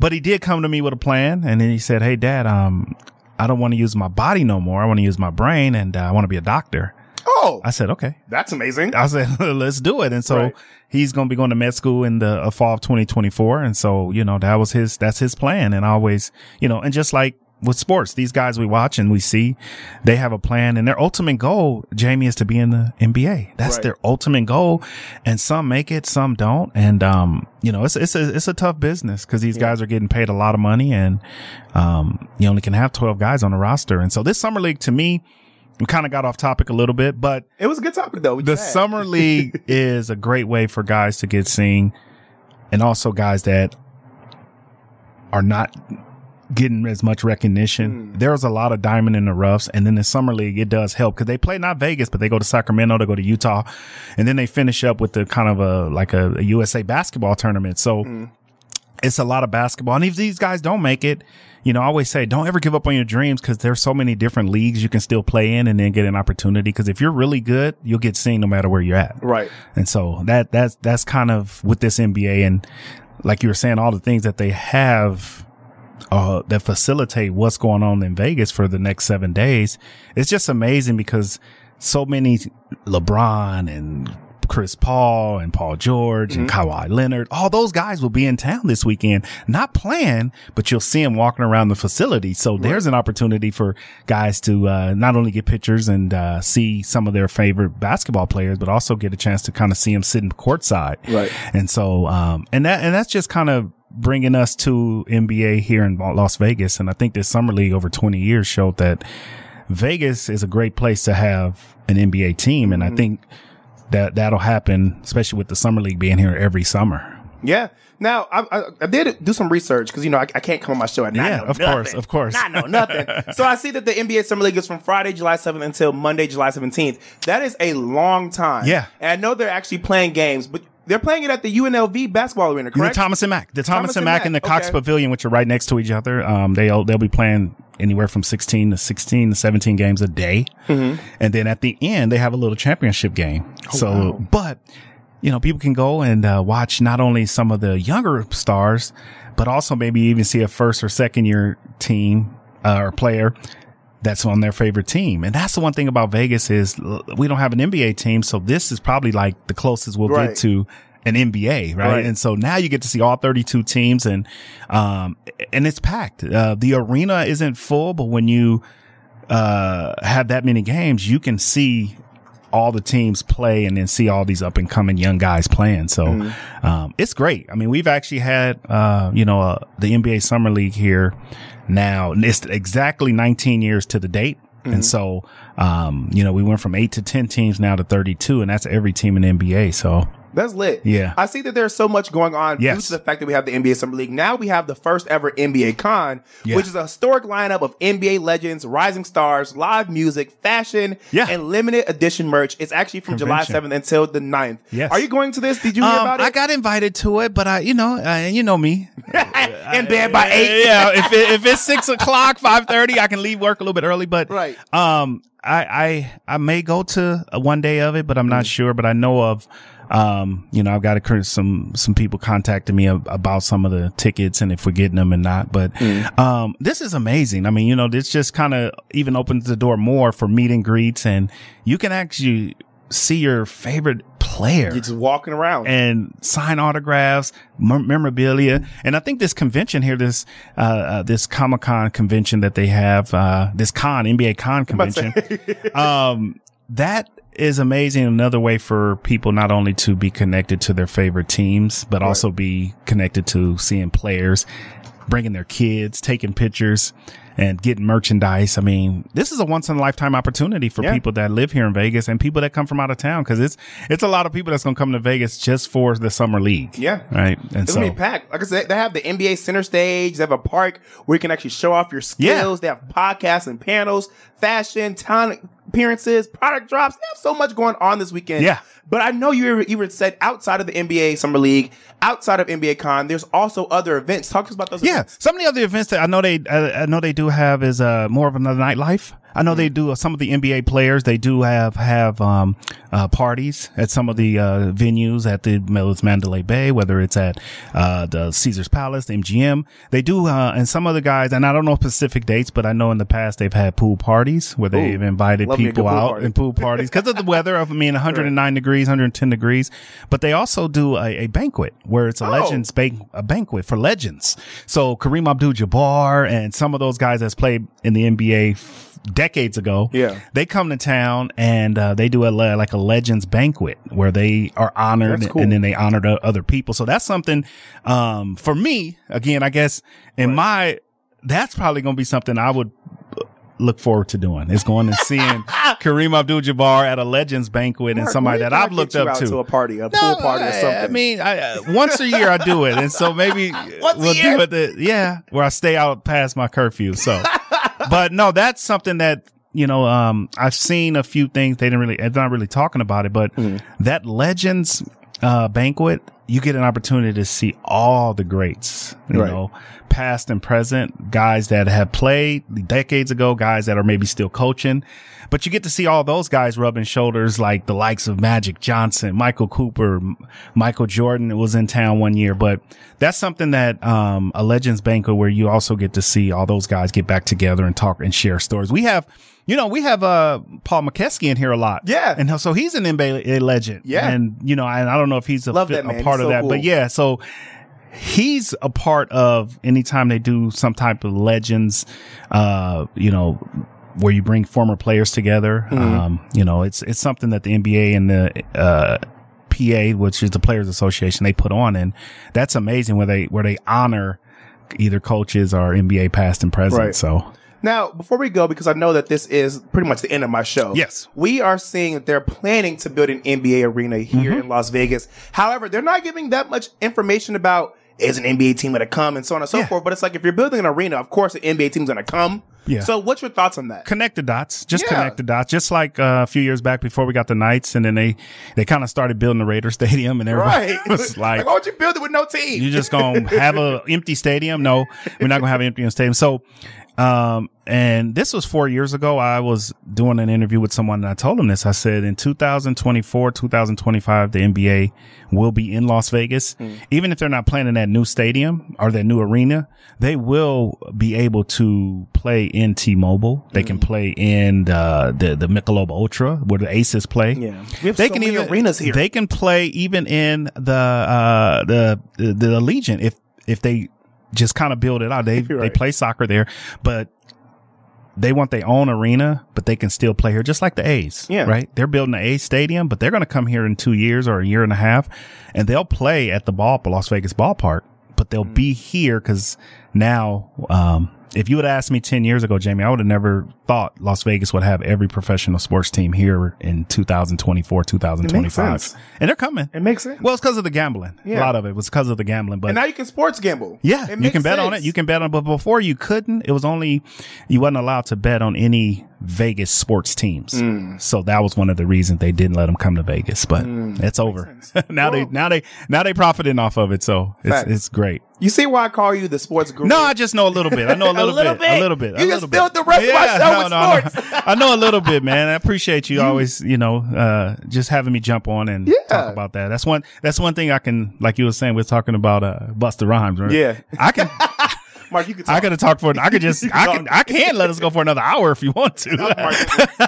But he did come to me with a plan, and then he said, "Hey, Dad, I don't want to use my body no more. I want to use my brain, and I want to be a doctor." Oh, I said, okay, that's amazing. I said, let's do it. And so he's going to be going to med school in the fall of 2024. And so, you know, that was his, that's his plan. And I always, you know, and just like with sports, these guys we watch and we see, they have a plan, and their ultimate goal, Jaime, is to be in the NBA. That's their ultimate goal. And some make it, some don't. And, you know, it's a tough business because these guys are getting paid a lot of money, and, you only can have 12 guys on the roster. And so this summer league, to me, we kind of got off topic a little bit, but it was a good topic though. The summer league is a great way for guys to get seen, and also guys that are not getting as much recognition. There's a lot of diamond in the roughs. And then the summer league, it does help because they play not Vegas, but they go to Sacramento, they go to Utah, and then they finish up with the kind of a USA basketball tournament. So it's a lot of basketball. And if these guys don't make it, you know, I always say, don't ever give up on your dreams because there's so many different leagues you can still play in and then get an opportunity. Because if you're really good, you'll get seen no matter where you're at. Right. And so that's kind of with this NBA. And like you were saying, all the things that they have that facilitate what's going on in Vegas for the next 7 days. It's just amazing because so many, LeBron and Chris Paul and Paul George and Kawhi Leonard, all those guys will be in town this weekend, not playing, but you'll see them walking around the facility. So there's an opportunity for guys to not only get pictures and see some of their favorite basketball players, but also get a chance to kind of see them sitting courtside. Right. And so, and that's just kind of bringing us to NBA here in Las Vegas. And I think this summer league over 20 years showed that Vegas is a great place to have an NBA team. And I think that'll happen, especially with the summer league being here every summer. Yeah. Now I did do some research because, you know, I can't come on my show and not know nothing. Yeah, of course. Not know nothing. So I see that the NBA Summer League is from Friday, July 7th until Monday, July 17th. That is a long time. Yeah. And I know they're actually playing games, but they're playing it at the UNLV basketball arena, correct? The Thomas and Mack and the Cox Pavilion, which are right next to each other. They'll be playing anywhere from 16 to 17 games a day. And then at the end, they have a little championship game. But, you know, people can go and watch not only some of the younger stars, but also maybe even see a first or second year team or player that's on their favorite team. And that's the one thing about Vegas is we don't have an NBA team. So this is probably like the closest we'll get to an NBA, right? And so now you get to see all 32 teams and it's packed. The arena isn't full, but when you, have that many games, you can see all the teams play and then see all these up and coming young guys playing. So, it's great. I mean, we've actually had, the NBA Summer League here now. It's exactly 19 years to the date. And so, we went from 8 to 10 teams now to 32, and that's every team in the NBA. So that's lit. Yeah. I see that there's so much going on due to the fact that we have the NBA Summer League. Now we have the first ever NBA Con, which is a historic lineup of NBA legends, rising stars, live music, fashion, and limited edition merch. It's actually from July 7th until the 9th. Yes. Are you going to this? Did you hear about it? I got invited to it, but you know me. In bed by 8. Yeah. If it's 6 o'clock, 5:30, I can leave work a little bit early, but I may go to one day of it, but I'm not sure, but I know of, I've got some people contacting me about some of the tickets and if we're getting them and not, but, this is amazing. I mean, you know, this just kind of even opens the door more for meet and greets, and you can actually see your favorite player. You're just walking around and sign autographs, memorabilia. And I think this convention here, this Comic-Con convention that they have, NBA Con convention, that is amazing. Another way for people not only to be connected to their favorite teams, but also be connected to seeing players, bringing their kids, taking pictures, and getting merchandise. I mean, this is a once in a lifetime opportunity for people that live here in Vegas and people that come from out of town, because it's a lot of people that's going to come to Vegas just for the summer league. Yeah. Right. And it's going to be packed. Like I said, they have the NBA center stage. They have a park where you can actually show off your skills. They have podcasts and panels, fashion, talent appearances, product drops. They have so much going on this weekend. Yeah. But I know you even said outside of the NBA Summer League, outside of NBA Con, there's also other events. Talk to us about those events. Some of the other events that I know they do have is more of another nightlife. I know they do. Some of the NBA players, they do have parties at some of the venues at the Mandalay Bay, whether it's at the Caesars Palace, the MGM. They do, and some other guys, and I don't know specific dates, but I know in the past they've had pool parties where they've invited people out in pool parties because of the weather. I mean, 109 degrees, 110 degrees. But they also do a banquet where it's a legends banquet for legends. So Kareem Abdul-Jabbar and some of those guys that's played in the NBA decades ago, they come to town and they do a legends banquet where they are honored, and then they honor the other people. So that's something for me. Again, I guess that's probably going to be something I would look forward to doing. It's going and seeing Kareem Abdul-Jabbar at a legends banquet, Mark, and somebody that I've looked up to a party, pool party or something. I mean, once a year I do it, and so maybe we'll do it. Where I stay out past my curfew. So. But no, that's something that, you know, I've seen a few things. They're not really talking about it, but that legends, banquet, you get an opportunity to see all the greats, you know, past and present, guys that have played decades ago, guys that are maybe still coaching, but you get to see all those guys rubbing shoulders, like the likes of Magic Johnson, Michael Cooper, Michael Jordan was in town one year, but that's something that, a legends banquet where you also get to see all those guys get back together and talk and share stories. We have Paul McKesky in here a lot. Yeah. And so he's an NBA legend. Yeah. And, you know, I don't know if he's a part of that, but yeah. So he's a part of anytime they do some type of legends, you know, where you bring former players together. You know, it's something that the NBA and the, PA, which is the Players Association, they put on. And that's amazing where they honor either coaches or NBA past and present. Right. So. Now, before we go, because I know that this is pretty much the end of my show. Yes. We are seeing that they're planning to build an NBA arena here in Las Vegas. However, they're not giving that much information about is an NBA team going to come and so on and so forth. But it's like if you're building an arena, of course, the NBA team's going to come. Yeah. So what's your thoughts on that? Connect the dots. Connect the dots. Just like a few years back before we got the Knights, and then they kind of started building the Raider Stadium, and everybody was like, why would you build it with no team? You just going to have an empty stadium? No, we're not going to have an empty stadium. So, and this was 4 years ago. I was doing an interview with someone, and I told him this. I said, in 2024, 2025, the NBA will be in Las Vegas. Even if they're not playing in that new stadium or that new arena, they will be able to play in T-Mobile. They can play in the Michelob Ultra, where the Aces play. Yeah, we have many arenas here. They can play even in the Allegiant if they just kind of build it out. They play soccer there, but they want their own arena, but they can still play here, just like the A's. Yeah. Right? They're building the A's stadium, but they're going to come here in 2 years or a year and a half, and they'll play at the Las Vegas ballpark, but they'll be here because now, if you would have asked me 10 years ago, Jaime, I would have never thought Las Vegas would have every professional sports team here in 2024, 2025. And they're coming. It makes sense. Well, it's because of the gambling. Yeah. A lot of it was because of the gambling. But and now you can sports gamble. Yeah. You can bet on it. You can bet on it. But before you couldn't. It was only you wasn't allowed to bet on any Vegas sports teams. So that was one of the reasons they didn't let them come to Vegas. But it's over. Now they profiting off of it. So it's great. You see why I call you the sports guru? No, I just know a little bit. I know a little bit. You just filled the rest of my show with sports. I know a little bit, man. I appreciate you always, you know, just having me jump on and talk about that. That's one thing I can, like you were saying, we're talking about Busta Rhymes, right? Yeah. I can Mark, you can talk. I gotta talk for it. I can let us go for another hour if you want to. No, Mark,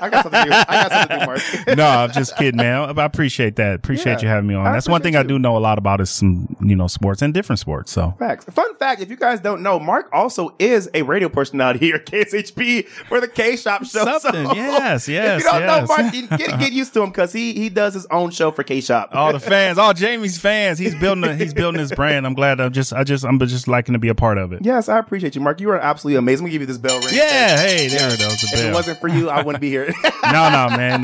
I got something to do, Mark. No, I'm just kidding, man. I appreciate that. Appreciate you having me on. That's one thing I do know a lot about is some, you know, sports and different sports. So facts. Fun fact, if you guys don't know, Mark also is a radio personality here at KSHP for the K Shop Show. Something. So yes. If you don't know Mark, you get used to him because he does his own show for K Shop. All the fans, all Jamie's fans. He's building his brand. I'm glad. I'm just liking to be a part of it. Yes. I appreciate you, Mark. You are absolutely amazing. We'll give you this bell ring. Yeah, hey, there it goes. If it wasn't for you, I wouldn't be here. No, man.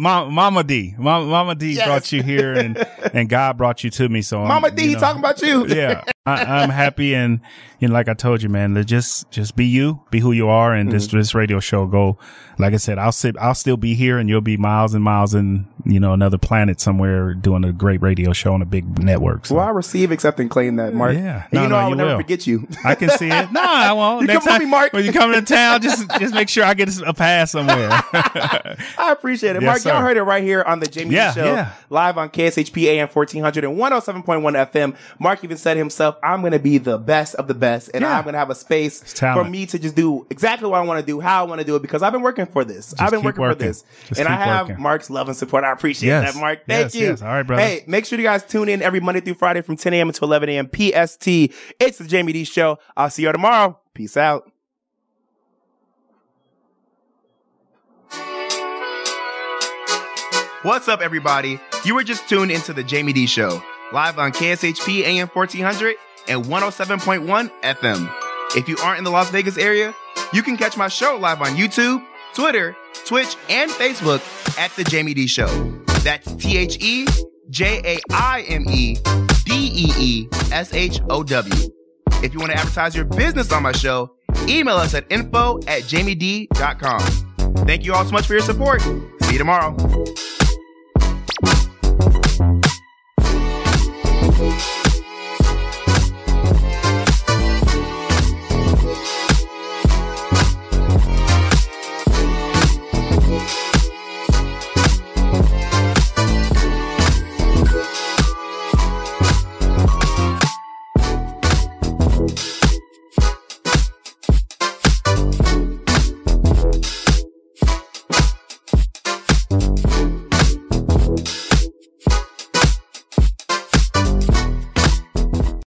Mama D. Mama D brought you here, and God brought you to me. So Mama D, you know, he talking about you. Yeah. I'm happy, and you know, like I told you, man, just be you, be who you are, and this radio show go. Like I said, I'll still be here, and you'll be miles and miles in, you know, another planet somewhere doing a great radio show on a big network. So. Well, I receive, accept, and claim that, Mark. Yeah, and I will never forget you. I can see it. No, I won't. You next come time, with me, Mark. When you come to town, just make sure I get a pass somewhere. I appreciate it, Mark. Yes, y'all heard it right here on the Jaime Dee Show, live on KSHP AM 1400 and 107.1 FM. Mark even said himself, I'm going to be the best of the best, and I'm going to have a space for me to just do exactly what I want to do, how I want to do it, because I've been working for this. Just I've been working for this. Just and I have Mark's love and support. I appreciate that, Mark. Thank you. Yes. All right, brother. Hey, make sure you guys tune in every Monday through Friday from 10 a.m. to 11 a.m. PST. It's the Jaime Dee Show. I'll see you all tomorrow. Peace out. What's up, everybody? You were just tuned into the Jaime Dee Show, live on KSHP AM 1400 and 107.1 FM. If you aren't in the Las Vegas area, you can catch my show live on YouTube, Twitter, Twitch, and Facebook at The Jaime Dee Show. That's TheJaimeDeeShow. If you want to advertise your business on my show, email us at info@jaimedee.com. Thank you all so much for your support. See you tomorrow.